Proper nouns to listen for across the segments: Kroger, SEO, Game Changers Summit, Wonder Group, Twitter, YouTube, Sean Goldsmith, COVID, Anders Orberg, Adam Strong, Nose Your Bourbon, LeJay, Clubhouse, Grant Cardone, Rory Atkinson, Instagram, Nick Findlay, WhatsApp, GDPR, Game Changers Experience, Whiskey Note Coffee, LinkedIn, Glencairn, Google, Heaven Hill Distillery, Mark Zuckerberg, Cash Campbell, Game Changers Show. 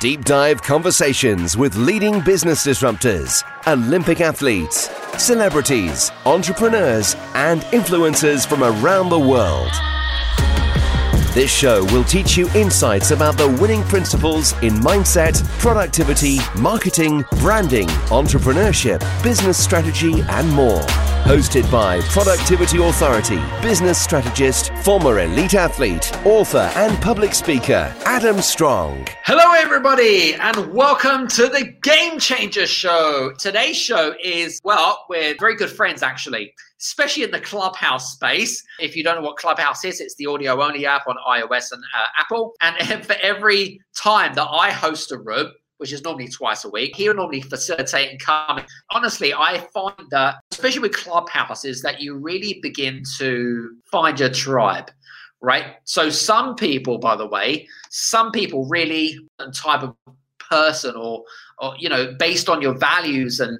Deep dive conversations with leading business disruptors, Olympic athletes, celebrities, entrepreneurs, and influencers from around the world. This show will teach you insights about the winning principles in mindset, productivity, marketing, branding, entrepreneurship, business strategy, and more. Hosted by productivity authority, business strategist, former elite athlete, author, and public speaker, Adam Strong. Hello, everybody, and welcome to the Game Changers Show. Today's show is, well, we're very good friends, actually, especially in the Clubhouse space. If you don't know what Clubhouse is, it's the audio-only app on iOS and Apple. And for every time that I host a room, which is normally twice a week, he'll normally facilitate and come. Honestly, I find that, especially with Clubhouse, is that you really begin to find your tribe, right? So some people, by the way, really type of person or you know, based on your values and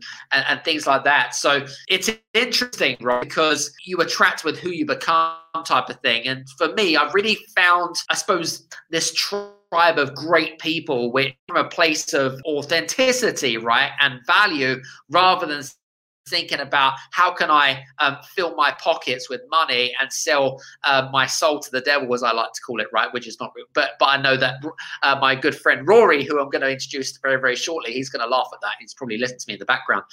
things like that. So it's interesting, right? Because you attract with who you become type of thing. And for me, I've really found, I suppose, this tribe of great people from a place of authenticity, right, and value, rather than thinking about how can I fill my pockets with money and sell my soul to the devil, as I like to call it, right? Which is not real. But I know that my good friend Rory, who I'm going to introduce very, very shortly, he's going to laugh at that. He's probably listening to me in the background.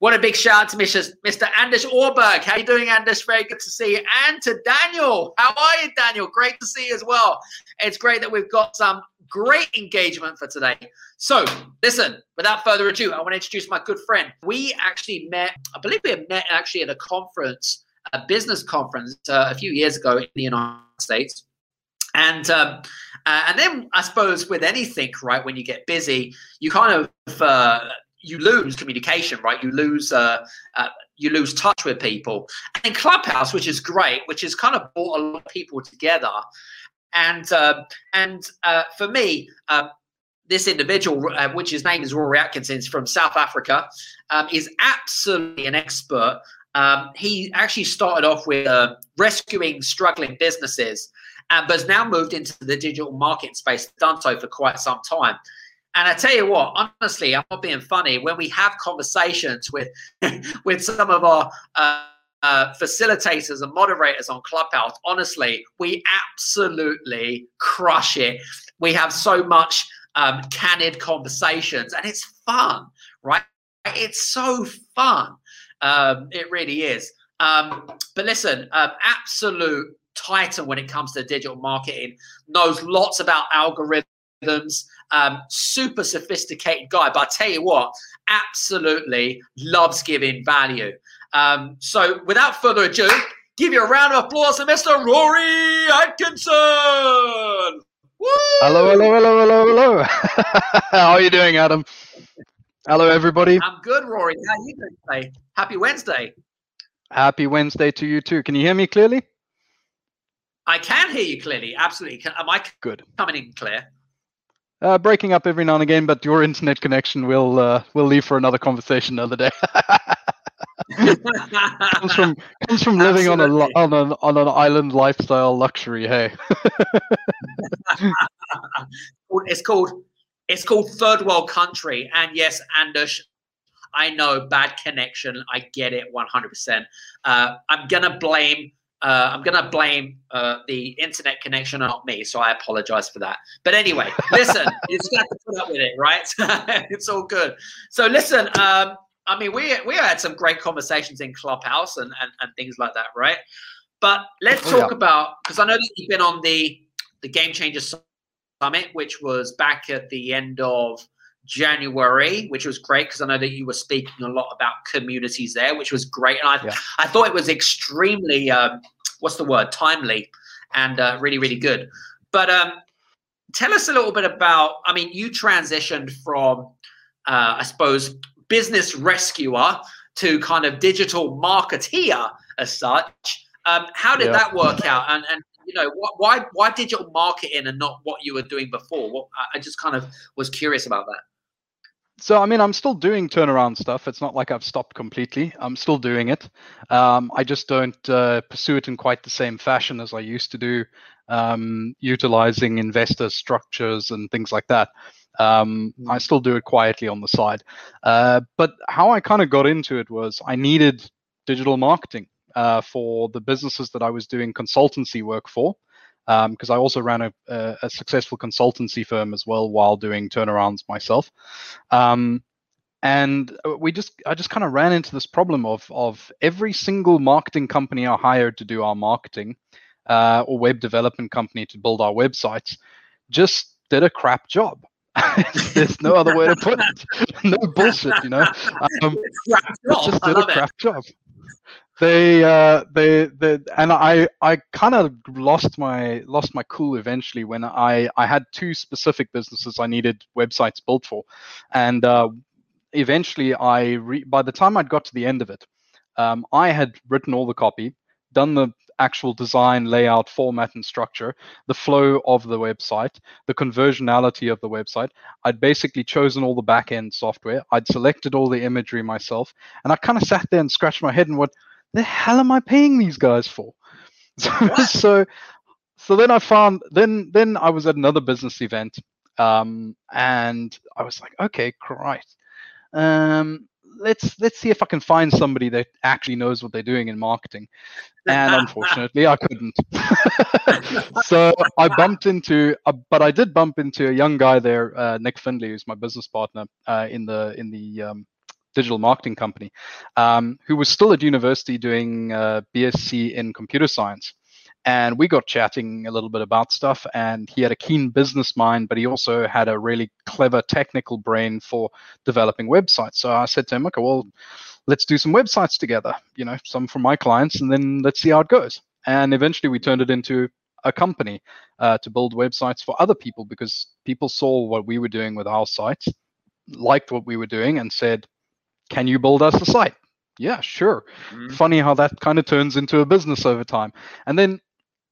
What a big shout out to Mr. Anders Orberg. How you doing, Anders? Very good to see you. And to Daniel. How are you, Daniel? Great to see you as well. It's great that we've got some great engagement for today. So listen, without further ado, I want to introduce my good friend. We actually met, I believe we had met actually at a conference, a business conference a few years ago in the United States. And then I suppose with anything, right, when you get busy, you kind of, you lose communication, right? You lose touch with people. And Clubhouse, which is great, which has kind of brought a lot of people together. And for me, this individual, which his name is Rory Atkinson, is from South Africa, is absolutely an expert. He actually started off with rescuing struggling businesses, but has now moved into the digital market space, done so for quite some time. And I tell you what, honestly, I'm not being funny. When we have conversations with with some of our facilitators and moderators on Clubhouse, honestly, we absolutely crush it. We have so much candid conversations, and it's fun, right? It's so fun. It really is. But listen, absolute titan when it comes to digital marketing, knows lots about algorithms, super sophisticated guy, but I tell you what, absolutely loves giving value. So without further ado, give you a round of applause to Mr. Rory Atkinson. Woo! Hello, hello, hello, hello, hello. How are you doing, Adam? Hello, everybody. I'm good, Rory. How are you doing today? Happy Wednesday. Happy Wednesday to you too. Can you hear me clearly? I can hear you clearly. Absolutely. Am I good? Coming in clear? Breaking up every now and again, but your internet connection will leave for another conversation another day. comes from living on an island lifestyle luxury. Hey, it's called third world country. And yes, Anders, I know, bad connection. I get it, 100%. I'm gonna blame I'm going to blame the internet connection, not me. So I apologize for that. But anyway, listen, you just have to put up with it, right? It's all good. So listen, I mean, we had some great conversations in Clubhouse and things like that, right? But let's talk about, because I know that you've been on the Game Changers Summit, which was back at the end of January, which was great, because I know that you were speaking a lot about communities there, which was great. And I thought it was extremely, what's the word, timely and really, really good. But tell us a little bit about, I mean, you transitioned from, I suppose, business rescuer to kind of digital marketeer as such. How did that work out? And you know, why digital marketing and not what you were doing before? What, I just kind of was curious about that. So, I mean, I'm still doing turnaround stuff. It's not like I've stopped completely. I'm still doing it. I just don't pursue it in quite the same fashion as I used to do, utilizing investor structures and things like that. I still do it quietly on the side. But how I kind of got into it was I needed digital marketing for the businesses that I was doing consultancy work for, because I also ran a successful consultancy firm as well while doing turnarounds myself. And I just kind of ran into this problem of every single marketing company I hired to do our marketing, or web development company to build our websites, just did a crap job. There's no other way to put it. No bullshit, you know. Just did a crap job. I kind of lost my cool eventually when I had two specific businesses I needed websites built for, and eventually by the time I'd got to the end of it, I had written all the copy, done the actual design, layout, format, and structure, the flow of the website, the conversionality of the website. I'd basically chosen all the back-end software. I'd selected all the imagery myself, and I kind of sat there and scratched my head and went, "The hell am I paying these guys for?" So then I found. Then I was at another business event, and I was like, "Okay, Christ." Let's see if I can find somebody that actually knows what they're doing in marketing. And unfortunately, I couldn't. So I did bump into a young guy there, Nick Findlay, who's my business partner in the digital marketing company, who was still at university doing BSc in computer science. And we got chatting a little bit about stuff, and he had a keen business mind, but he also had a really clever technical brain for developing websites. So I said to him, okay, well, let's do some websites together, you know, some for my clients, and then let's see how it goes. And eventually we turned it into a company to build websites for other people, because people saw what we were doing with our sites, liked what we were doing, and said, can you build us a site? Yeah, sure. Mm-hmm. Funny how that kind of turns into a business over time. And then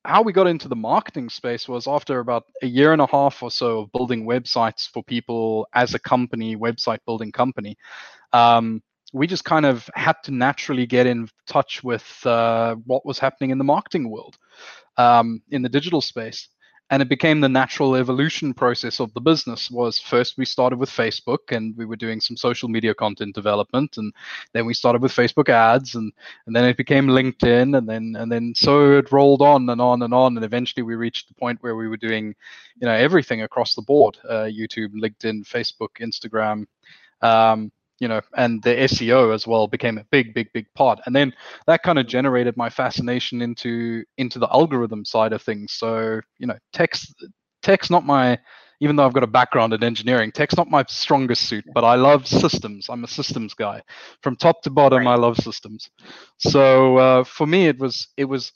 how we got into the marketing space was after about a year and a half or so of building websites for people as a company, website building company, we just kind of had to naturally get in touch with what was happening in the marketing world, in the digital space. And it became the natural evolution process of the business. Was first we started with Facebook, and we were doing some social media content development, and then we started with Facebook ads, and then it became LinkedIn, and then so it rolled on, and eventually we reached the point where we were doing, you know, everything across the board: YouTube, LinkedIn, Facebook, Instagram, you know, and the SEO as well became a big part. And then that kind of generated my fascination into the algorithm side of things. So, you know, tech's not my, even though I've got a background in engineering, tech's not my strongest suit, but I love systems. I'm a systems guy from top to bottom. Right. I love systems. So for me, it was,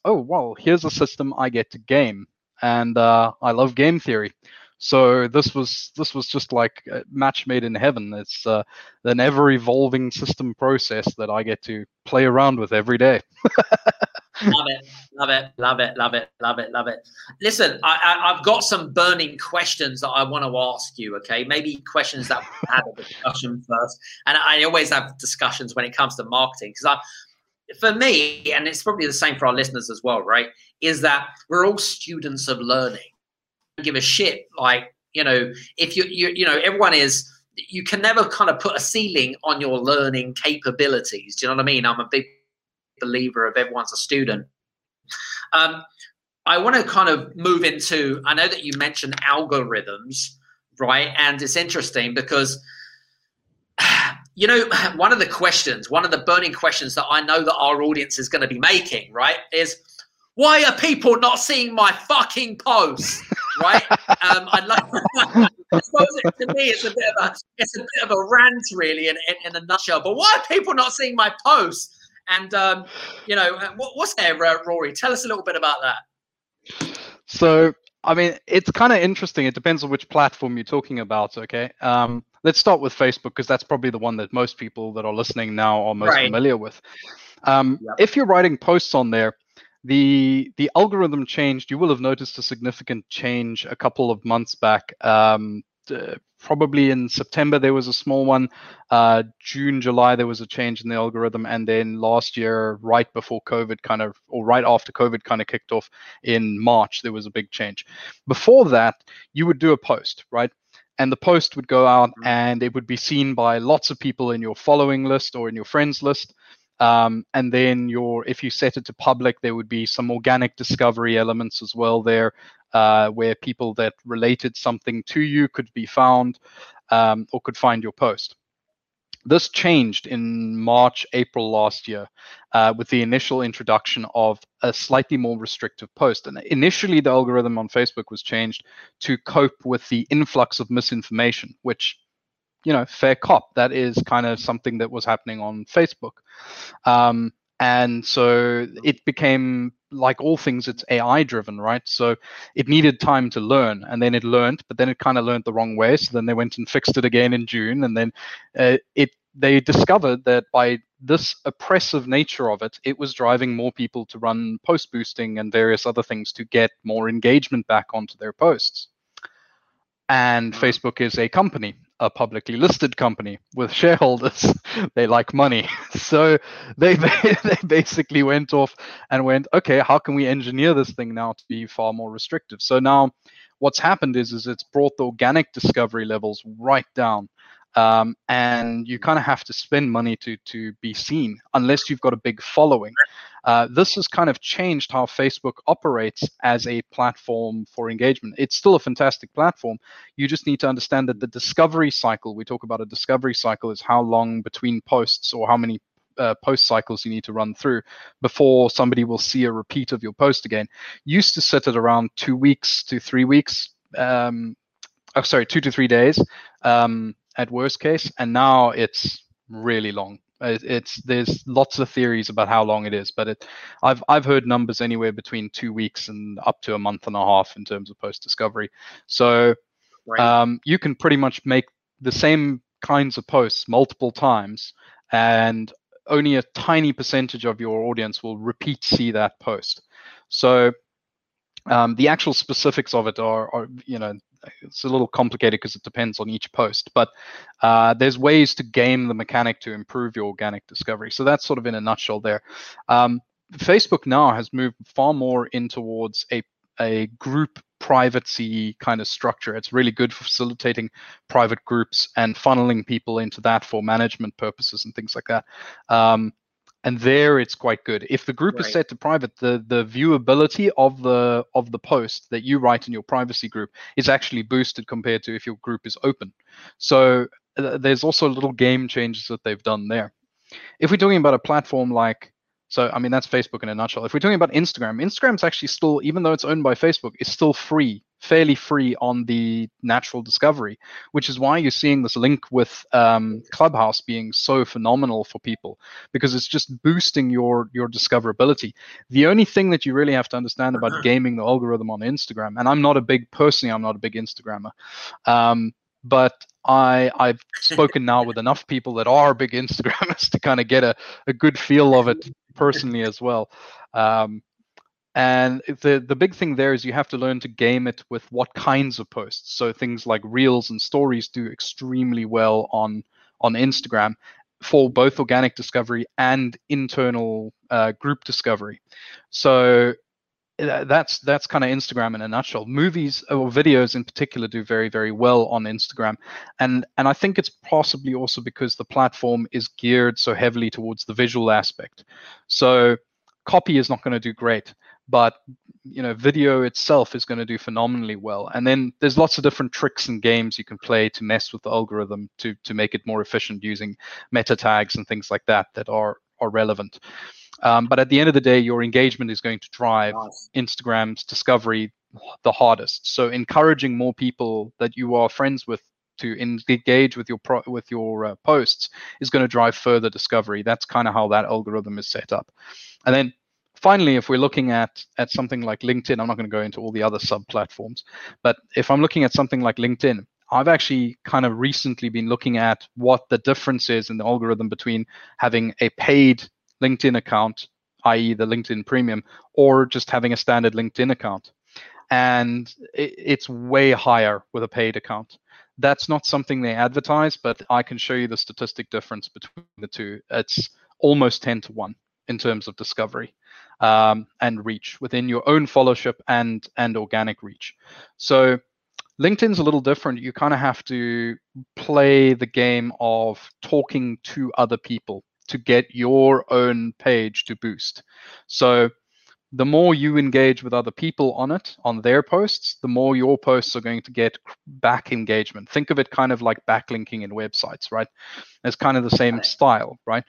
oh, well, here's a system I get to game, and I love game theory. So this was just like a match made in heaven. It's an ever-evolving system process that I get to play around with every day. Love it. Listen, I've got some burning questions that I want to ask you, okay? Maybe questions that we had a discussion first. And I always have discussions when it comes to marketing, because for me, and it's probably the same for our listeners as well, right, is that we're all students of learning. Give a shit, like, you know, if you know everyone is, you can never kind of put a ceiling on your learning capabilities. Do you know what I mean? I'm a big believer of everyone's a student, I want to kind of move into, I know that you mentioned algorithms, right? And it's interesting because, you know, one of the questions, one of the burning questions that I know that our audience is going to be making, right, is why are people not seeing my fucking posts, right? I'd love to, I suppose to me it's a bit of a rant really in a nutshell, but why are people not seeing my posts? And, you know, what's there, Rory? Tell us a little bit about that. So, I mean, it's kind of interesting. It depends on which platform you're talking about, okay? Let's start with Facebook because that's probably the one that most people that are listening now are most familiar with. If you're writing posts on there, the algorithm changed. You will have noticed a significant change a couple of months back. Probably in September, there was a small one. June, July, there was a change in the algorithm. And then last year, right before COVID kind of, or right after COVID kind of kicked off in March, there was a big change. Before that, you would do a post, right? And the post would go out and it would be seen by lots of people in your following list or in your friends list. And then if you set it to public, there would be some organic discovery elements as well there, where people that related something to you could be found or could find your post. This changed in March, April last year with the initial introduction of a slightly more restrictive post. And initially, the algorithm on Facebook was changed to cope with the influx of misinformation, which, you know, fair cop. That is kind of something that was happening on Facebook. And so it became, like all things, it's AI driven, right? So it needed time to learn, and then it learned, but then it kind of learned the wrong way. So then they went and fixed it again in June. And then they discovered that by this oppressive nature of it, it was driving more people to run post boosting and various other things to get more engagement back onto their posts. And Facebook is a company, a publicly listed company with shareholders. They like money. So they basically went off and went, okay, how can we engineer this thing now to be far more restrictive? So now what's happened is it's brought the organic discovery levels right down. And you kind of have to spend money to be seen unless you've got a big following. This has kind of changed how Facebook operates as a platform for engagement. It's still a fantastic platform. You just need to understand that the discovery cycle, we talk about a discovery cycle, is how long between posts or how many post cycles you need to run through before somebody will see a repeat of your post again. Used to sit at around 2 weeks to 3 weeks, 2 to 3 days. At worst case, and now it's really long. There's lots of theories about how long it is, but I've heard numbers anywhere between 2 weeks and up to a month and a half in terms of post discovery. So you can pretty much make the same kinds of posts multiple times, and only a tiny percentage of your audience will repeat see that post. So the actual specifics of it are you know, it's a little complicated because it depends on each post, but there's ways to game the mechanic to improve your organic discovery. So that's sort of in a nutshell there. Facebook now has moved far more in towards a group privacy kind of structure. It's really good for facilitating private groups and funneling people into that for management purposes and things like that. And there it's quite good. If the group is set to private, the viewability of the post that you write in your privacy group is actually boosted compared to if your group is open. So there's also little game changes that they've done there. If we're talking about a platform like, so I mean, that's Facebook in a nutshell. If we're talking about Instagram, Instagram's actually still, even though it's owned by Facebook, it's still free, fairly free on the natural discovery, which is why you're seeing this link with Clubhouse being so phenomenal for people, because it's just boosting your discoverability. The only thing that you really have to understand about gaming the algorithm on Instagram, and I'm not a big Instagrammer, but I've spoken now with enough people that are big Instagrammers to kind of get a good feel of it personally as well. And the big thing there is you have to learn to game it with what kinds of posts. So things like reels and stories do extremely well on Instagram for both organic discovery and internal group discovery. So that's kind of Instagram in a nutshell. Movies or videos in particular do very, very well on Instagram. And I think it's possibly also because the platform is geared so heavily towards the visual aspect. So copy is not going to do great. but you know, video itself is going to do phenomenally well. And then there's lots of different tricks and games you can play to mess with the algorithm to make it more efficient using meta tags and things like that that are relevant. But at the end of the day, your engagement is going to drive Instagram's discovery the hardest. So encouraging more people that you are friends with to engage with your posts is going to drive further discovery. That's kind of how that algorithm is set up. And then finally, if we're looking at something like LinkedIn, I'm not going to go into all the other sub-platforms, but if I'm looking at something like LinkedIn, I've actually kind of recently been looking at what the difference is in the algorithm between having a paid LinkedIn account, i.e. the LinkedIn Premium, or just having a standard LinkedIn account. And it's way higher with a paid account. That's not something they advertise, but I can show you the statistic difference between the two. It's almost 10-to-1 in terms of discovery and reach within your own followership and organic reach. So LinkedIn's a little different. You kind of have to play the game of talking to other people to get your own page to boost. So the more you engage with other people on it, on their posts, the more your posts are going to get back engagement. Think of it kind of like backlinking in websites, right? It's kind of the same style, right?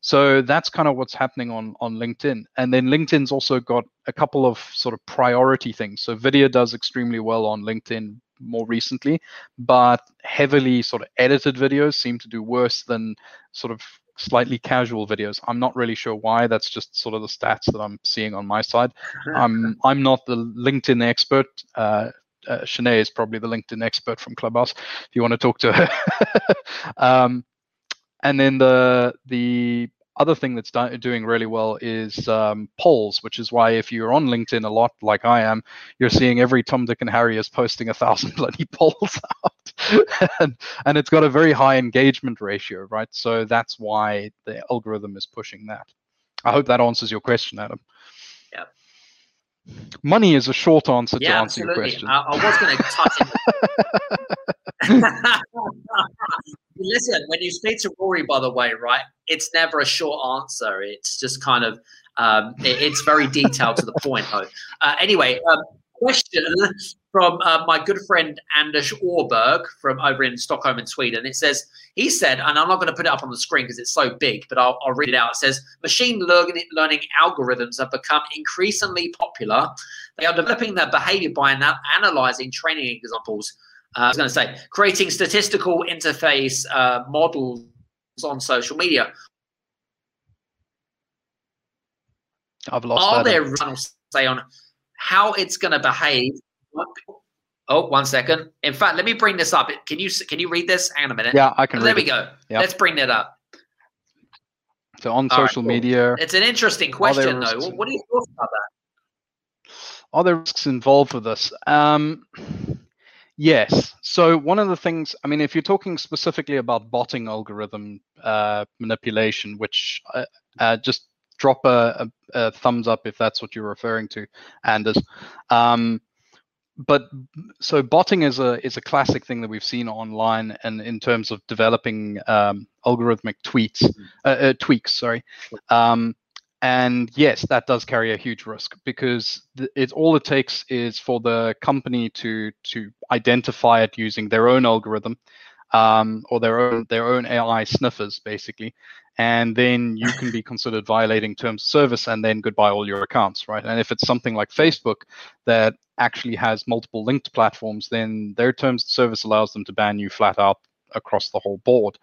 So that's kind of what's happening on LinkedIn. And then LinkedIn's also got a couple of sort of priority things. So video does extremely well on LinkedIn more recently, but heavily sort of edited videos seem to do worse than sort of slightly casual videos. I'm not really sure why. That's just sort of the stats that I'm seeing on my side. I'm not the LinkedIn expert. Shanae is probably the LinkedIn expert from Clubhouse, if you want to talk to her. And then the other thing that's doing really well is polls, which is why if you're on LinkedIn a lot, like I am, you're seeing every Tom, Dick, and Harry is posting 1,000 bloody polls out. and it's got a very high engagement ratio, right? So that's why the algorithm is pushing that. I hope that answers your question, Adam. Yeah. Money is a short answer to answer your question. I was going to touch it. Listen, when you speak to Rory, by the way, right, it's never a short answer. It's just kind of, it's very detailed to the point, though. Anyway, question from my good friend Anders Orberg from over in Stockholm in Sweden. It says, he said, and I'm not going to put it up on the screen because it's so big, but I'll read it out. It says, machine learning algorithms have become increasingly popular. They are developing their behavior by analyzing training examples. I was going to say, creating statistical interface models on social media. I've lost that. Are there rules on how it's going to behave? Oh, one second. In fact, let me bring this up. Can you read this? Hang on a minute. Yeah, I can read it. There we go. Yep. Let's bring that up. So on social media. It's an interesting question, though. What are your thoughts about that? Are there risks involved with this? Yes. So one of the things, I mean, if you're talking specifically about botting algorithm manipulation, which just drop a thumbs up if that's what you're referring to, Anders. But so botting is a classic thing that we've seen online, and in terms of developing algorithmic tweaks. And yes, that does carry a huge risk, because it's all it takes is for the company to identify it using their own algorithm, or their own AI sniffers, basically. And then you can be considered violating terms of service, and then goodbye all your accounts, right? And if it's something like Facebook that actually has multiple linked platforms, then their terms of service allows them to ban you flat out across the whole board.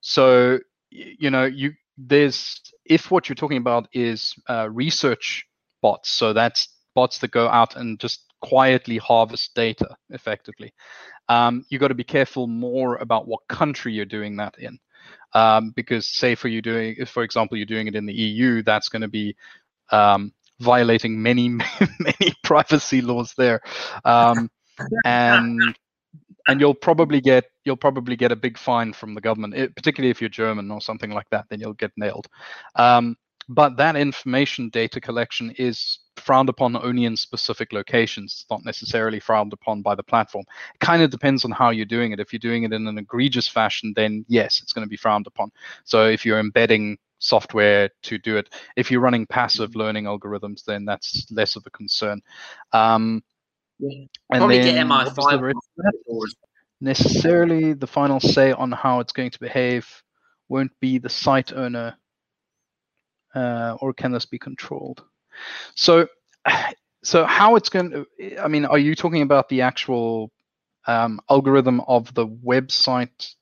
So, you know, if what you're talking about is research bots, so that's bots that go out and just quietly harvest data effectively, you got to be careful more about what country you're doing that in. Because say for example, you're doing it in the EU, that's going to be violating many, many privacy laws there. And you'll probably get a big fine from the government, particularly if you're German or something like that. Then you'll get nailed. But that information data collection is frowned upon only in specific locations. It's not necessarily frowned upon by the platform. It kind of depends on how you're doing it. If you're doing it in an egregious fashion, then yes, it's going to be frowned upon. So if you're embedding software to do it. If you're running passive learning algorithms, then that's less of a concern. And probably then, get MI5 necessarily the final say on how it's going to behave won't be the site owner, or can this be controlled? So how it's going to, I mean, are you talking about the actual algorithm of the website,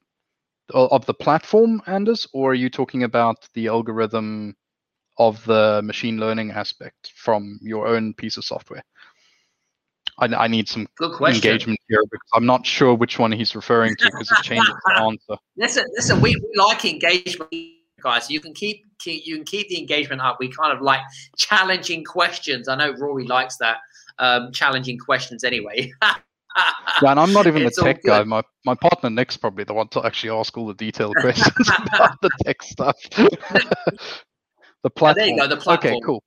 of the platform, Anders, or are you talking about the algorithm of the machine learning aspect from your own piece of software? I need some engagement here because I'm not sure which one he's referring to because it changes the answer. Listen, we like engagement, guys. You can keep the engagement up. We kind of like challenging questions. I know Rory likes that, challenging questions anyway. Yeah, and I'm not even the tech guy. My partner Nick's probably the one to actually ask all the detailed questions about the tech stuff. The platform. There you go, the platform. Okay, cool.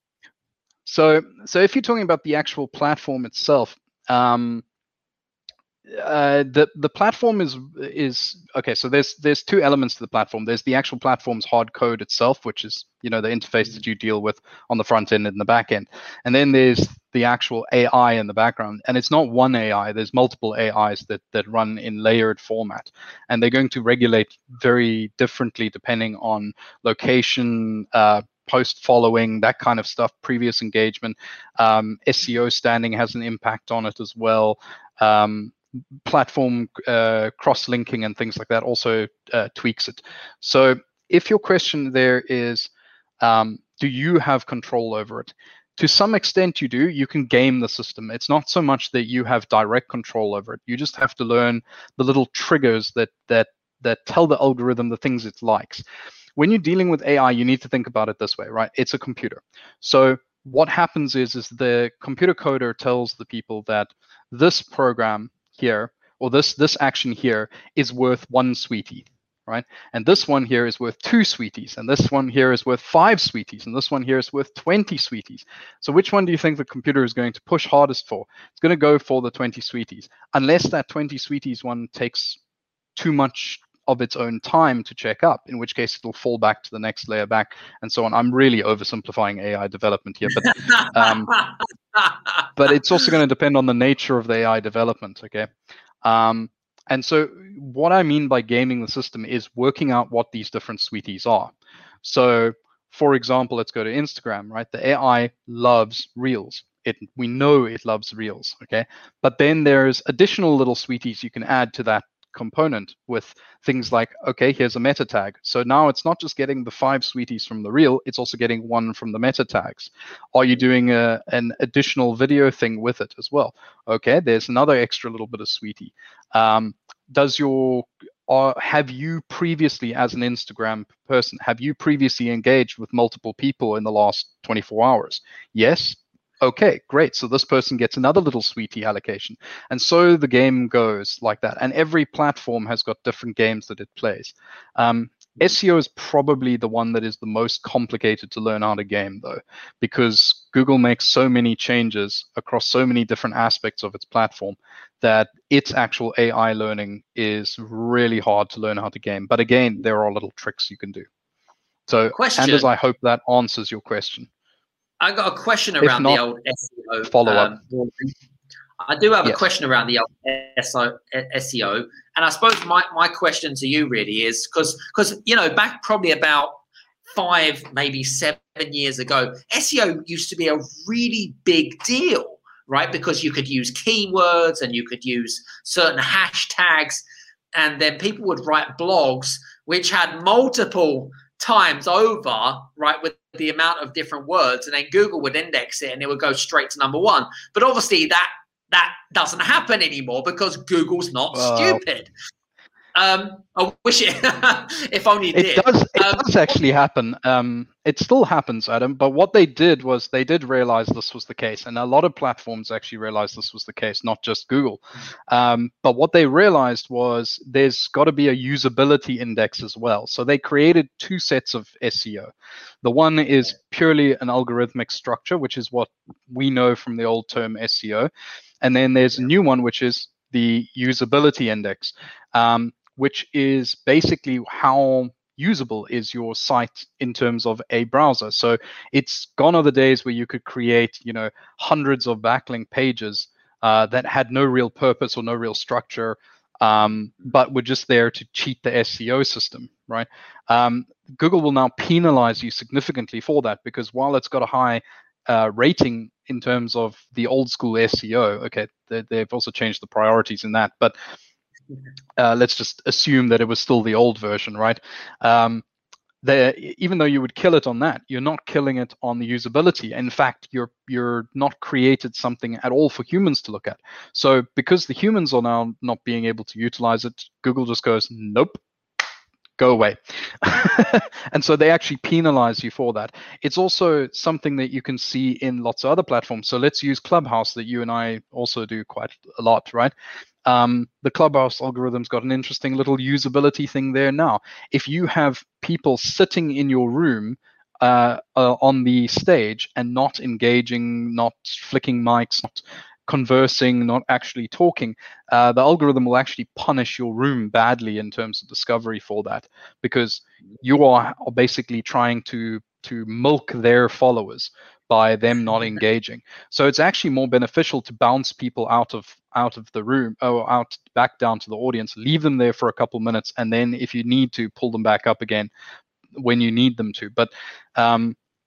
So if you're talking about the actual platform itself, the platform is okay. So there's two elements to the platform. There's the actual platform's hard code itself, which is, you know, the interface that you deal with on the front end and the back end, and then there's the actual AI in the background. And it's not one AI. There's multiple AIs that run in layered format, and they're going to regulate very differently depending on location, post following, that kind of stuff, previous engagement, SEO standing has an impact on it as well. Platform cross-linking and things like that also tweaks it. So if your question there is, do you have control over it? To some extent you do. You can game the system. It's not so much that you have direct control over it. You just have to learn the little triggers that tell the algorithm the things it likes. When you're dealing with AI, you need to think about it this way, right? It's a computer. So what happens is the computer coder tells the people that this program here, or this action here is worth 1 sweetie, right? And this one here is worth 2 sweeties, and this one here is worth 5 sweeties, and this one here is worth 20 sweeties. So which one do you think the computer is going to push hardest for? It's going to go for the 20 sweeties, unless that 20 sweeties one takes too much of its own time to check up, in which case it'll fall back to the next layer back and so on. I'm really oversimplifying AI development here, but but it's also going to depend on the nature of the AI development, okay? And so what I mean by gaming the system is working out what these different sweeties are. So for example, let's go to Instagram, right? The AI loves Reels. We know it loves Reels, okay? But then there's additional little sweeties you can add to that component with things like, okay, here's a meta tag. So now it's not just getting the 5 sweeties from the reel, it's also getting 1 from the meta tags. Are you doing an additional video thing with it as well? Okay, there's another extra little bit of sweetie. Have you previously, as an Instagram person, have you previously engaged with multiple people in the last 24 hours? Yes. Okay, great. So this person gets another little sweetie allocation. And so the game goes like that. And every platform has got different games that it plays. SEO is probably the one that is the most complicated to learn how to game, though, because Google makes so many changes across so many different aspects of its platform that its actual AI learning is really hard to learn how to game. But again, there are little tricks you can do. So, Anders, I hope that answers your question. I got a question around the old SEO follow-up. I do have a question around the old SEO, and I suppose my question to you really is because you know, back probably about 5, maybe 7 years ago, SEO used to be a really big deal, right? Because you could use keywords and you could use certain hashtags, and then people would write blogs which had multiple times over, right, with the amount of different words, and then Google would index it and it would go straight to number 1. But obviously that doesn't happen anymore because Google's not stupid. I wish it if only it did. It does actually happen. It still happens, Adam, but what they did was they did realize this was the case, and a lot of platforms actually realized this was the case, not just Google. But what they realized was there's got to be a usability index as well. So they created 2 sets of SEO. The one is purely an algorithmic structure, which is what we know from the old term SEO. And then there's a new one, which is the usability index, which is basically how usable is your site in terms of a browser. So it's gone are the days where you could create, you know, hundreds of backlink pages that had no real purpose or no real structure, but were just there to cheat the SEO system, right? Google will now penalize you significantly for that, because while it's got a high rating in terms of the old school SEO, okay, they've also changed the priorities in that, but let's just assume that it was still the old version, right? Even though you would kill it on that, you're not killing it on the usability. In fact, you're not created something at all for humans to look at. So because the humans are now not being able to utilize it, Google just goes, nope, go away. And so they actually penalize you for that. It's also something that you can see in lots of other platforms. So let's use Clubhouse, that you and I also do quite a lot, right? The Clubhouse algorithm's got an interesting little usability thing there now. If you have people sitting in your room on the stage and not engaging, not flicking mics, not conversing, not actually talking, the algorithm will actually punish your room badly in terms of discovery for that, because you are basically trying to milk their followers by them not engaging. So it's actually more beneficial to bounce people out of the room, or out back down to the audience, leave them there for a couple minutes, and then if you need to, pull them back up again when you need them to. But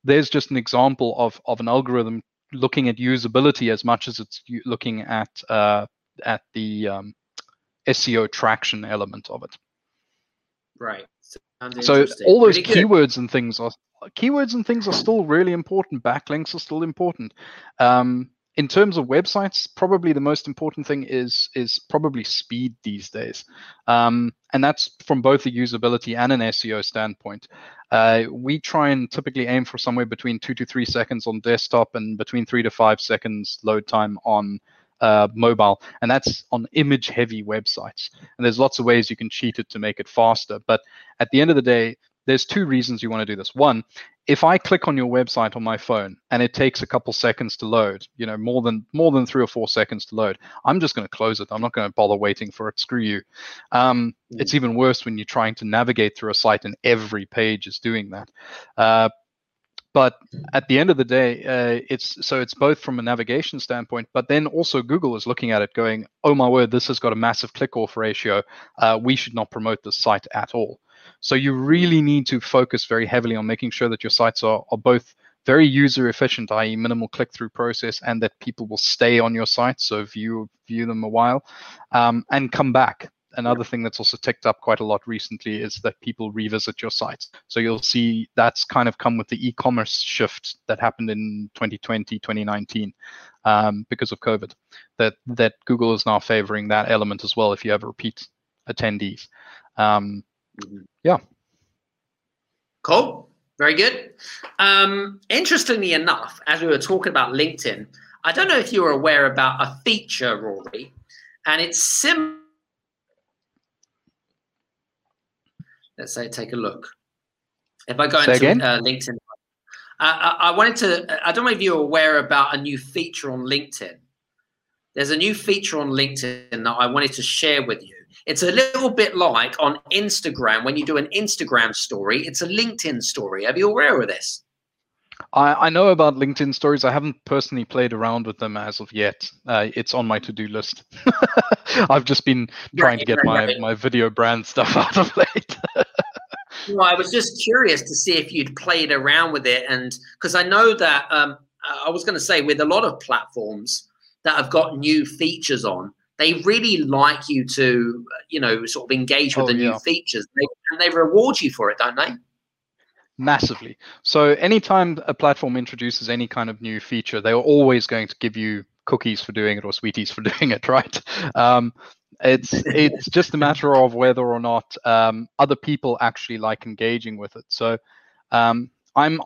there's just an example of an algorithm looking at usability as much as it's looking at the SEO traction element of it. Right. So all those keywords and things are still really important. Backlinks are still important. In terms of websites, probably the most important thing is probably speed these days, and that's from both a usability and an SEO standpoint. We try and typically aim for somewhere between 2 to 3 seconds on desktop and between 3 to 5 seconds load time on mobile, and that's on image-heavy websites. And there's lots of ways you can cheat it to make it faster. But at the end of the day, there's two reasons you want to do this. One, if I click on your website on my phone and it takes a couple seconds to load, you know, more than 3 or 4 seconds to load, I'm just going to close it. I'm not going to bother waiting for it. Screw you. It's even worse when you're trying to navigate through a site and every page is doing that. But at the end of the day, it's both from a navigation standpoint, but then also Google is looking at it going, oh my word, this has got a massive click-off ratio. We should not promote this site at all. So you really need to focus very heavily on making sure that your sites are both very user efficient, i.e. minimal click-through process, and that people will stay on your site, so view them a while, and come back. Another thing that's also ticked up quite a lot recently is that people revisit your sites. So you'll see that's kind of come with the e-commerce shift that happened in 2020, 2019, because of COVID, that Google is now favoring that element as well if you have repeat attendees. Yeah. Cool. Very good. Interestingly enough, as we were talking about LinkedIn, I don't know if you were aware about a feature, Rory, and it's similar. Let's say, take a look. If I go into LinkedIn, I wanted to, I don't know if you're aware about a new feature on LinkedIn. There's a new feature on LinkedIn that I wanted to share with you. It's a little bit like on Instagram, when you do an Instagram story, it's a LinkedIn story. Are you aware of this? I know about LinkedIn stories. I haven't personally played around with them as of yet. It's on my to-do list. I've just been trying to get my video brand stuff out of late. Well, I was just curious to see if you'd played around with it. And because I know that I was going to say, with a lot of platforms that have got new features on, they really like you to, you know, sort of engage with new features. And they reward you for it, don't they? Massively. So anytime a platform introduces any kind of new feature, they're always going to give you cookies for doing it or sweeties for doing it, right? It's just a matter of whether or not other people actually like engaging with it. So I'm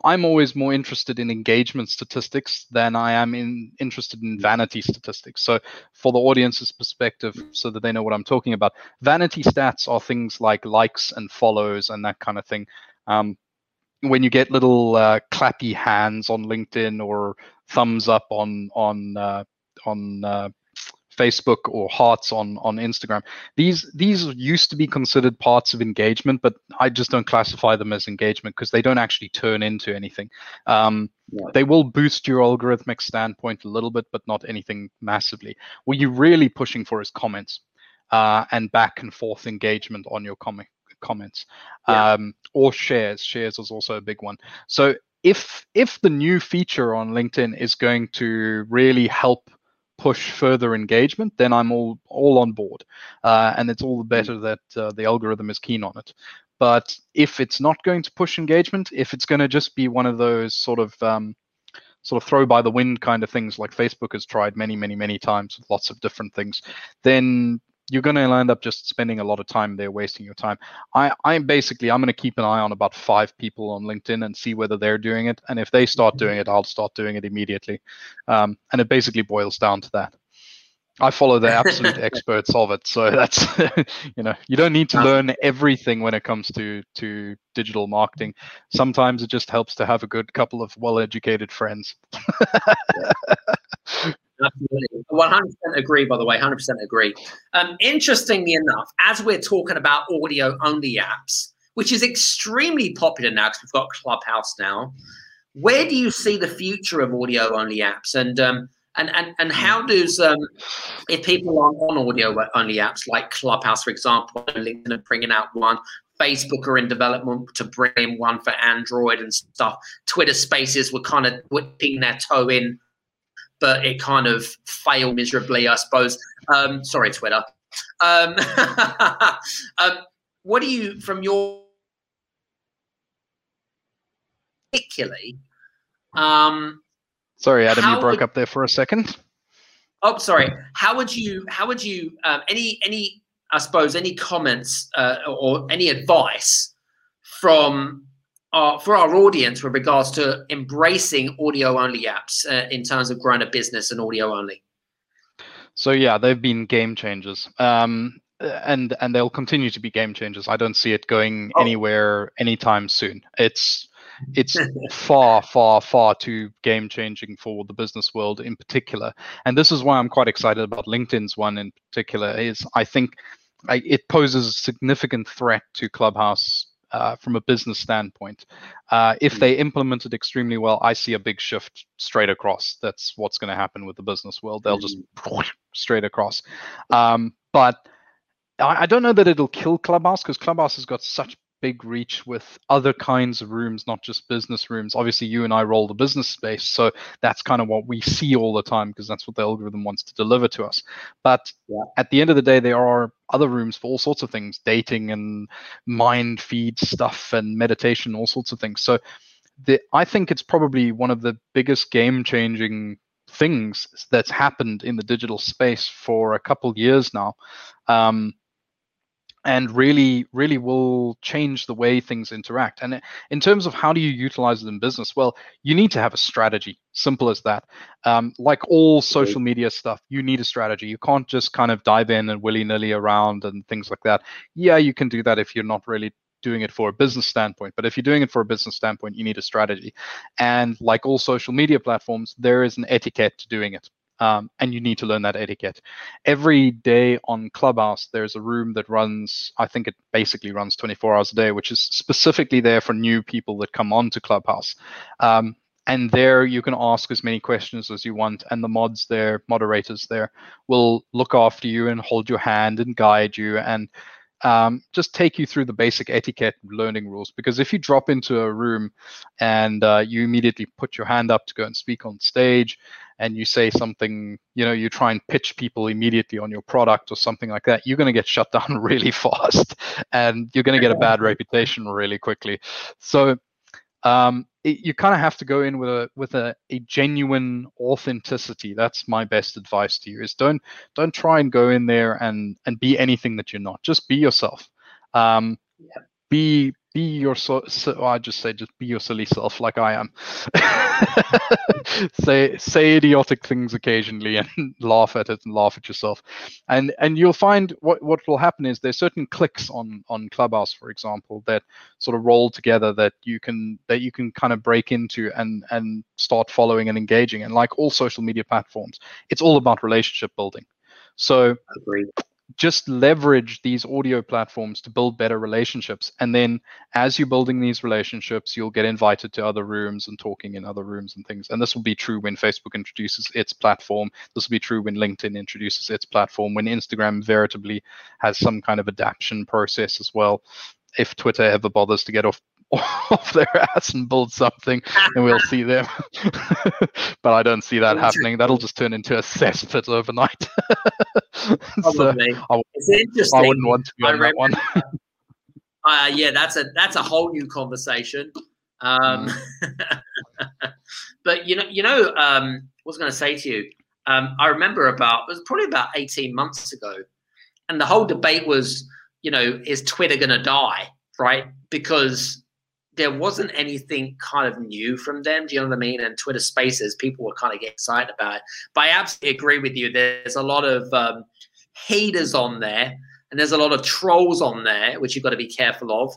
always more interested in engagement statistics than I am interested in vanity statistics. So for the audience's perspective, so that they know what I'm talking about, vanity stats are things like likes and follows and that kind of thing. When you get little clappy hands on LinkedIn or thumbs up on Facebook or hearts on Instagram. These used to be considered parts of engagement, but I just don't classify them as engagement because they don't actually turn into anything. They will boost your algorithmic standpoint a little bit, but not anything massively. What you're really pushing for is comments and back and forth engagement on your comments or shares. Shares is also a big one. So if the new feature on LinkedIn is going to really help push further engagement, then I'm all on board, and it's all the better that the algorithm is keen on it. But if it's not going to push engagement, if it's going to just be one of those sort of throw by the wind kind of things, like Facebook has tried many times with lots of different things, then you're going to end up just spending a lot of time there, wasting your time. I'm going to keep an eye on about 5 people on LinkedIn and see whether they're doing it. And if they start doing it, I'll start doing it immediately. And it basically boils down to that. I follow the absolute experts of it. So that's, you don't need to learn everything when it comes to digital marketing. Sometimes it just helps to have a good couple of well-educated friends. Absolutely. 100% agree, by the way, 100% agree. Interestingly enough, as we're talking about audio-only apps, which is extremely popular now because we've got Clubhouse now, where do you see the future of audio-only apps? And how does, if people are on audio-only apps like Clubhouse, for example, LinkedIn are bringing out one, Facebook are in development to bring in one for Android and stuff, Twitter Spaces were kind of whipping their toe in, but it kind of failed miserably, I suppose. Sorry, Twitter. What do you, from your particularly? Sorry, Adam, you broke up there for a second. Oh, sorry. How would you? Any? I suppose any comments or any advice from? For our audience with regards to embracing audio-only apps in terms of growing a business and audio-only? So, yeah, they've been game changers. And they'll continue to be game changers. I don't see it going anywhere anytime soon. It's far too game-changing for the business world in particular. And this is why I'm quite excited about LinkedIn's one in particular, is I think it poses a significant threat to Clubhouse from a business standpoint. If they implement it extremely well, I see a big shift straight across. That's what's going to happen with the business world. They'll just straight across. But I don't know that it'll kill Clubhouse, because Clubhouse has got such big reach with other kinds of rooms, not just business rooms. Obviously, you and I roll the business space, so that's kind of what we see all the time, because that's what the algorithm wants to deliver to us. But at the end of the day, there are other rooms for all sorts of things, dating and mind feed stuff and meditation, all sorts of things. So I think it's probably one of the biggest game-changing things that's happened in the digital space for a couple of years now. And really, really will change the way things interact. And in terms of how do you utilize it in business, well, you need to have a strategy, simple as that. Like all social media stuff, you need a strategy. You can't just kind of dive in and willy-nilly around and things like that. Yeah, you can do that if you're not really doing it for a business standpoint. But if you're doing it for a business standpoint, you need a strategy. And like all social media platforms, there is an etiquette to doing it. And you need to learn that etiquette. Every day on Clubhouse, there's a room that runs, I think it basically runs 24 hours a day, which is specifically there for new people that come onto Clubhouse. And there you can ask as many questions as you want. And the moderators there, will look after you and hold your hand and guide you and just take you through the basic etiquette learning rules. Because if you drop into a room and you immediately put your hand up to go and speak on stage, and you say something, you try and pitch people immediately on your product or something like that, you're going to get shut down really fast, and you're going to get a bad reputation really quickly. So you kind of have to go in with a genuine authenticity. That's my best advice to you, is don't try and go in there and be anything that you're not. Just be yourself. Just be your silly self, like I am. say idiotic things occasionally and laugh at it and laugh at yourself. And you'll find what will happen is there's certain cliques on Clubhouse, for example, that sort of roll together that you can kind of break into and start following and engaging. And like all social media platforms, it's all about relationship building. So agreed. Just leverage these audio platforms to build better relationships. And then as you're building these relationships, you'll get invited to other rooms and talking in other rooms and things. And this will be true when Facebook introduces its platform. This will be true when LinkedIn introduces its platform, when Instagram veritably has some kind of adaption process as well. If Twitter ever bothers to get off their ass and build something, and we'll see them. But I don't see that happening. That'll just turn into a cesspit overnight. Probably. So it's interesting. I wouldn't want to be on that one. Yeah, that's a whole new conversation. But I was going to say to you, I remember it was probably about 18 months ago, and the whole debate was, is Twitter going to die, right? Because there wasn't anything kind of new from them. Do you know what I mean? And Twitter Spaces, people were kind of getting excited about it. But I absolutely agree with you. There's a lot of haters on there, and there's a lot of trolls on there, which you've got to be careful of.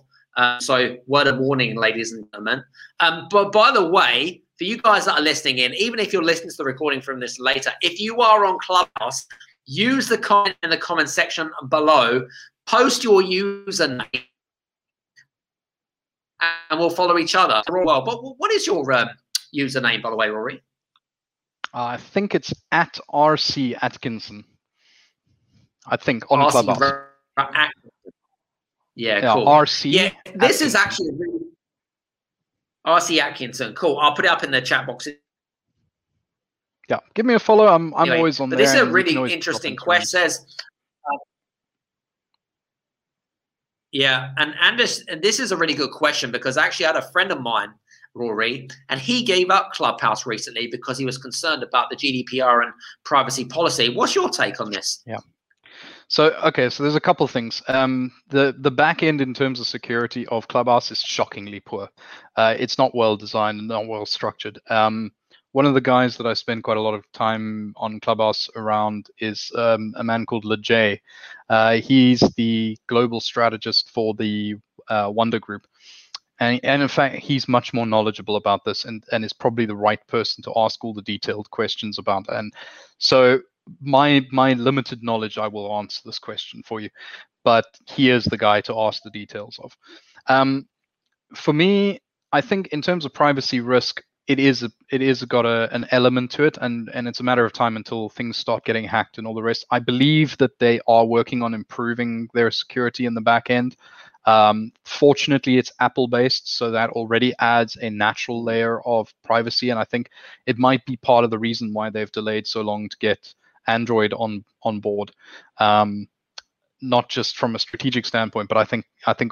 So word of warning, ladies and gentlemen. But by the way, for you guys that are listening in, even if you're listening to the recording from this later, if you are on Clubhouse, use the comment in the comment section below. Post your username, and we'll follow each other for a while. But what is your username, by the way, Rory? I think it's at RC Atkinson. I think on RC Clubhouse. Yeah, cool. RC. Yeah, this Atkinson is actually RC Atkinson. Cool. I'll put it up in the chat box. Yeah, give me a follow. I'm anyway, always on there. This is a really interesting question. Says. Yeah, and Anders, and this is a really good question, because I actually had a friend of mine, Rory, and he gave up Clubhouse recently because he was concerned about the GDPR and privacy policy. What's your take on this? Yeah. So, okay, so there's a couple of things. The back end in terms of security of Clubhouse is shockingly poor. It's not well designed and not well structured. One of the guys that I spend quite a lot of time on Clubhouse around is a man called LeJay. He's the global strategist for the Wonder Group. And in fact, he's much more knowledgeable about this and is probably the right person to ask all the detailed questions about. And so my limited knowledge, I will answer this question for you. But he is the guy to ask the details of. For me, I think in terms of privacy risk, it is got an element to it, and it's a matter of time until things start getting hacked and all the rest. I believe that they are working on improving their security in the back end. Fortunately, it's Apple-based, so that already adds a natural layer of privacy, and I think it might be part of the reason why they've delayed so long to get Android on board. Not just from a strategic standpoint, but I think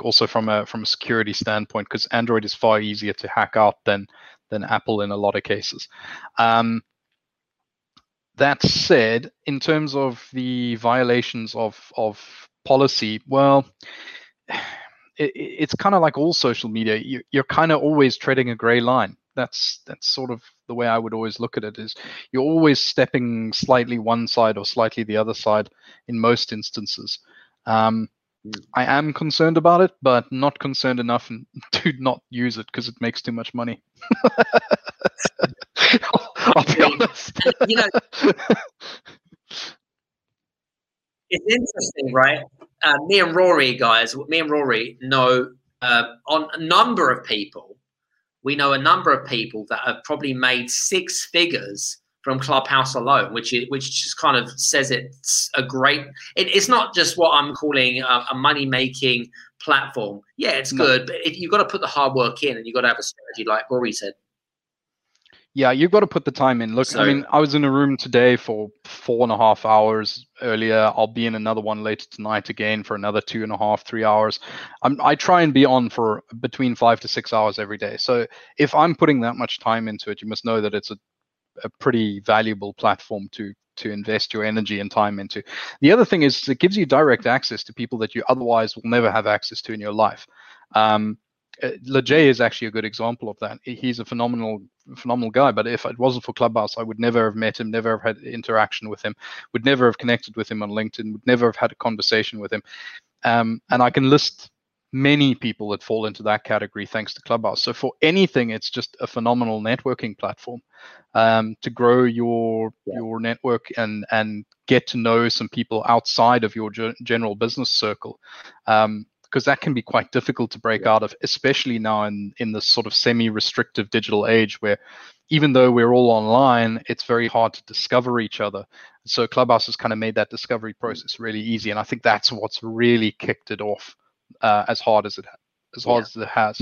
also from a security standpoint, because Android is far easier to hack out than Apple in a lot of cases. That said, in terms of the violations of policy, well, it's kind of like all social media. You're kind of always treading a gray line. That's sort of the way I would always look at it, is you're always stepping slightly one side or slightly the other side in most instances. I am concerned about it, but not concerned enough to not use it because it makes too much money. I'll be honest. It's interesting, right? Me and Rory know on a number of people. We know a number of people that have probably made six figures from Clubhouse alone, which just kind of says it's a great. It's not just what I'm calling a money-making platform. Yeah, it's good, but you've got to put the hard work in, and you've got to have a strategy, like Rory said. Yeah, you've got to put the time in. Look, so, I was in a room today for 4.5 hours earlier. I'll be in another one later tonight again for another 2.5, 3 hours. I try and be on for between 5 to 6 hours every day. So if I'm putting that much time into it, you must know that it's a pretty valuable platform to invest your energy and time into. The other thing is it gives you direct access to people that you otherwise will never have access to in your life. LeJay is actually a good example of that. He's a phenomenal guy, but if it wasn't for Clubhouse, I would never have met him, never have had interaction with him, would never have connected with him on LinkedIn, would never have had a conversation with him. And I can list many people that fall into that category thanks to Clubhouse. So for anything, it's just a phenomenal networking platform to grow your network and get to know some people outside of your general business circle, because that can be quite difficult to break out of, especially now in this sort of semi-restrictive digital age where even though we're all online, it's very hard to discover each other. So Clubhouse has kind of made that discovery process really easy, and I think that's what's really kicked it off as hard as it has.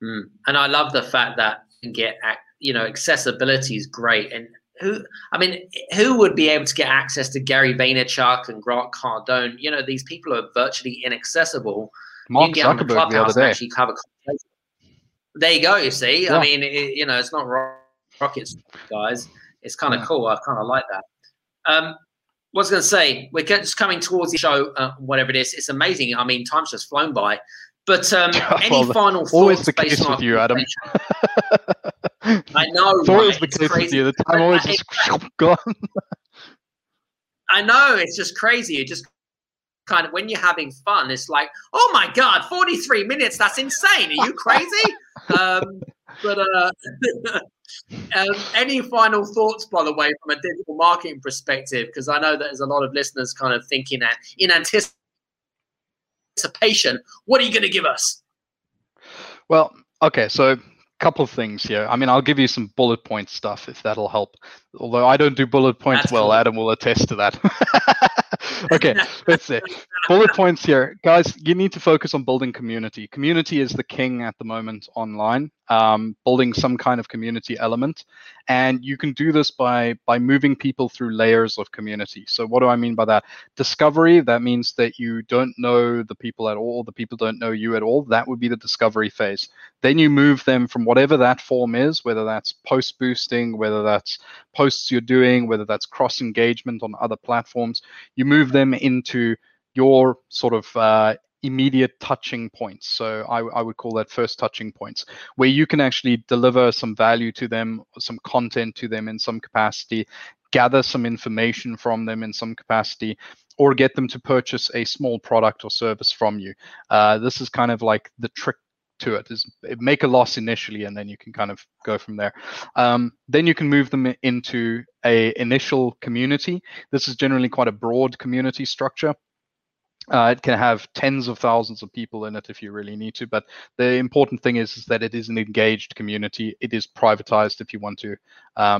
And I love the fact that you can get, you know, accessibility is great. And who would be able to get access to Gary Vaynerchuk and Grant Cardone? You know, these people are virtually inaccessible. Mark Zuckerberg the other day. Actually have a conversation. There you go. You see, yeah. I mean, you know, it's not rocket science, guys. It's kind of cool. I kind of like that. I was going to say, we're just coming towards the show, whatever it is. It's amazing. I mean, time's just flown by. But final thoughts? Always the case with you, Adam. I know. It's always the case with you. The time always is gone. I know. It's just crazy. It just kind of, when you're having fun, it's like, oh, my God, 43 minutes. That's insane. Are you crazy? Any final thoughts, by the way, from a digital marketing perspective? Because I know that there's a lot of listeners kind of thinking that in anticipation, what are you going to give us? Well, okay, so a couple of things here. I mean, I'll give you some bullet point stuff if that'll help. Although I don't do bullet points. That's well, cool. Adam will attest to that. Okay, let's see. Bullet points here. Guys, you need to focus on building community. Community is the king at the moment online, building some kind of community element. And you can do this by moving people through layers of community. So what do I mean by that? Discovery, that means that you don't know the people at all, the people don't know you at all. That would be the discovery phase. Then you move them from whatever that form is, whether that's post boosting, whether that's posts you're doing, whether that's cross engagement on other platforms, you move them into your sort of immediate touching points. So I would call that first touching points, where you can actually deliver some value to them, some content to them in some capacity, gather some information from them in some capacity, or get them to purchase a small product or service from you. This is kind of like the trick to it, is make a loss initially, and then you can kind of go from there. Then you can move them into an initial community. This is generally quite a broad community structure. It can have tens of thousands of people in it if you really need to, but the important thing is that it is an engaged community. It is privatized if you want to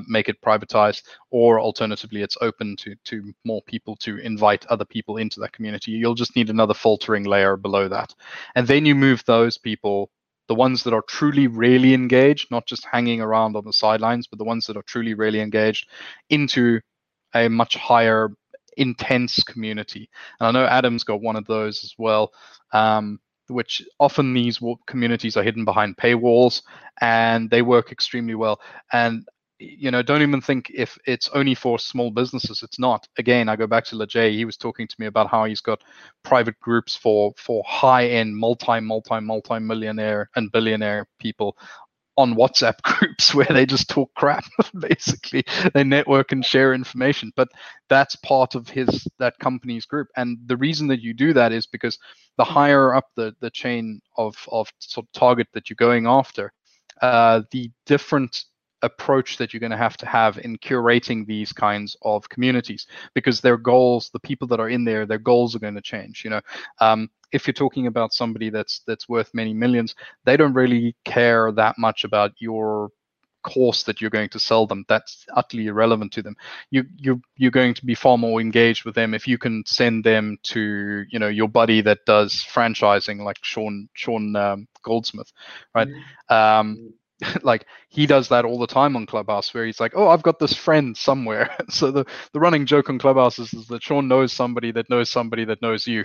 make it privatized, or alternatively, it's open to more people to invite other people into that community. You'll just need another filtering layer below that. And then you move those people, the ones that are truly really engaged, not just hanging around on the sidelines, but the ones that are truly really engaged, into a much higher intense community. And I know Adam's got one of those as well, which often these communities are hidden behind paywalls, and they work extremely well. And, you know, don't even think if it's only for small businesses. It's not. Again, I go back to LeJay. He was talking to me about how he's got private groups for high-end multi-millionaire and billionaire people on WhatsApp groups where they just talk crap, basically. They network and share information, but that's part of that company's group. And the reason that you do that is because the higher up the chain of sort of target that you're going after, the different approach that you're going to have in curating these kinds of communities, because their goals, the people that are in there, their goals are going to change. You know, if you're talking about somebody that's worth many millions, they don't really care that much about your course that you're going to sell them. That's utterly irrelevant to them. You're going to be far more engaged with them if you can send them to, you know, your buddy that does franchising, like Sean Goldsmith, right? Like he does that all the time on Clubhouse, where he's like, oh, I've got this friend somewhere. So the running joke on Clubhouse is that Sean knows somebody that knows somebody that knows you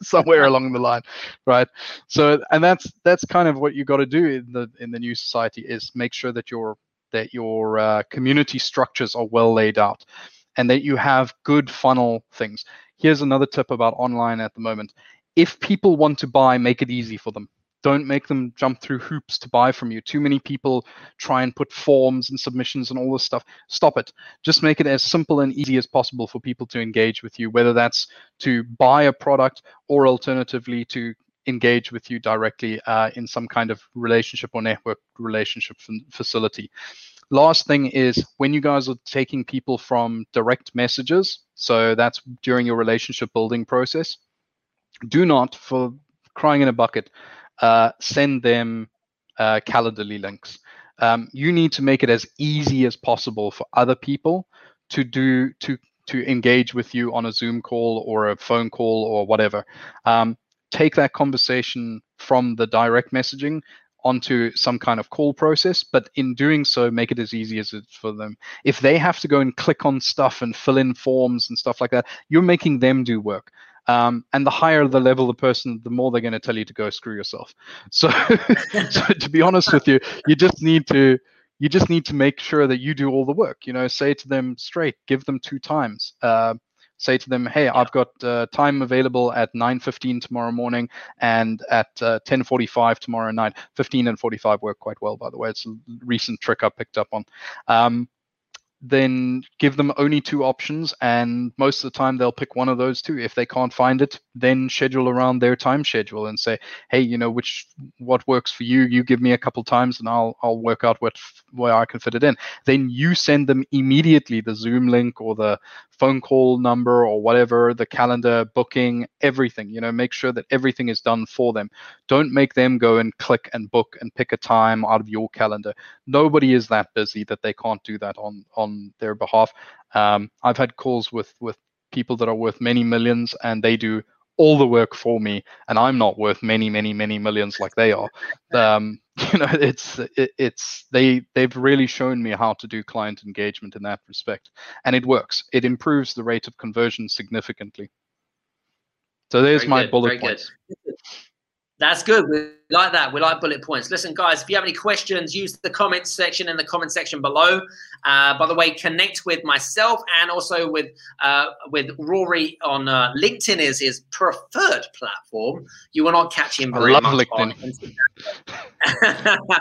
somewhere along the line, right? So, and that's kind of what you got to do in the new society, is make sure that your community structures are well laid out and that you have good funnel things. Here's another tip about online at the moment. If people want to buy, make it easy for them. Don't make them jump through hoops to buy from you. Too many people try and put forms and submissions and all this stuff. Stop it. Just make it as simple and easy as possible for people to engage with you, whether that's to buy a product or alternatively to engage with you directly in some kind of relationship or network relationship facility. Last thing is, when you guys are taking people from direct messages, so that's during your relationship building process, do not, for crying in a bucket, send them Calendly links. You need to make it as easy as possible for other people to engage with you on a Zoom call or a phone call or whatever. Take that conversation from the direct messaging onto some kind of call process, but in doing so, make it as easy as it's for them. If they have to go and click on stuff and fill in forms and stuff like that, you're making them do work. And the higher the level the person, the more they're going to tell you to go screw yourself. So, so to be honest with you, you just need to make sure that you do all the work. You know, say to them straight, give them 2 times. Say to them, hey, I've got time available at 9:15 tomorrow morning and at 10:45 tomorrow night. 15 and 45 work quite well, by the way. It's a recent trick I picked up on. Then give them only 2 options, and most of the time they'll pick one of those 2. If they can't find it, then schedule around their time schedule and say, hey, you know, what works for you? You give me a couple times and I'll work out what where I can fit it in. Then you send them immediately the Zoom link or the phone call number or whatever, the calendar, booking, everything. You know, make sure that everything is done for them. Don't make them go and click and book and pick a time out of your calendar. Nobody is that busy that they can't do that on their behalf. I've had calls with people that are worth many millions, and they do all the work for me, and I'm not worth many, many, many millions like they are. You know, it's they've really shown me how to do client engagement in that respect, and it works. It improves the rate of conversion significantly. So there's my bullet points. That's good. We like that. We like bullet points. Listen, guys, if you have any questions, use the comments section in the comment section below. By the way, connect with myself and also with Rory on LinkedIn is his preferred platform. You will not catch him very much. I love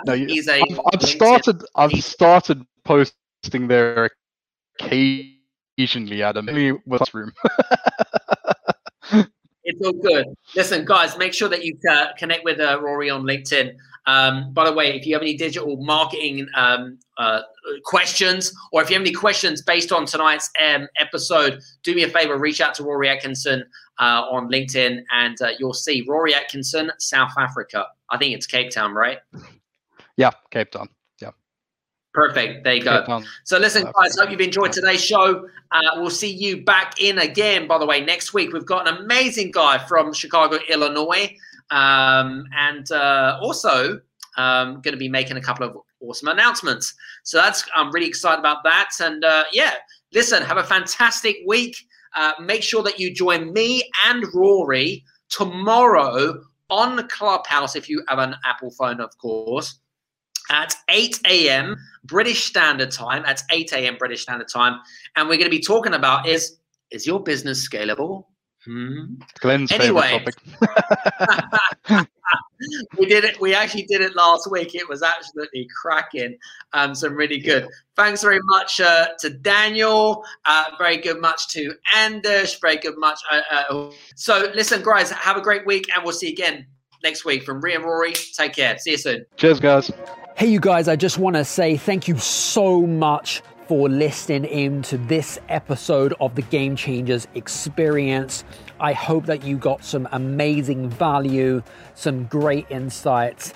LinkedIn. No, I've started posting there occasionally, Adam, in the room. It's all good. Listen, guys, make sure that you connect with Rory on LinkedIn. By the way, if you have any digital marketing questions, or if you have any questions based on tonight's episode, do me a favor, reach out to Rory Atkinson on LinkedIn, and you'll see Rory Atkinson, South Africa. I think it's Cape Town, right? Yeah, Cape Town. Yeah. Perfect. There you go. So listen, guys, hope you've enjoyed today's show. We'll see you back in again, by the way, next week. We've got an amazing guy from Chicago, Illinois, and also going to be making a couple of awesome announcements. So I'm really excited about that. And yeah, listen, have a fantastic week. Make sure that you join me and Rory tomorrow on Clubhouse, if you have an Apple phone, of course, at 8 a.m. British Standard Time, at 8 a.m. British Standard Time. And we're going to be talking about is your business scalable? Glenn's favorite topic. We did it. We actually did it last week. It was absolutely cracking. Some really good. Thanks very much to Daniel. Very good much to Anders. Very good much. So listen, guys, have a great week, and we'll see you again next week. From Rhea and Rory, take care. See you soon. Cheers, guys. Hey, you guys, I just want to say thank you so much for listening in to this episode of the Game Changers Experience. I hope that you got some amazing value, some great insights,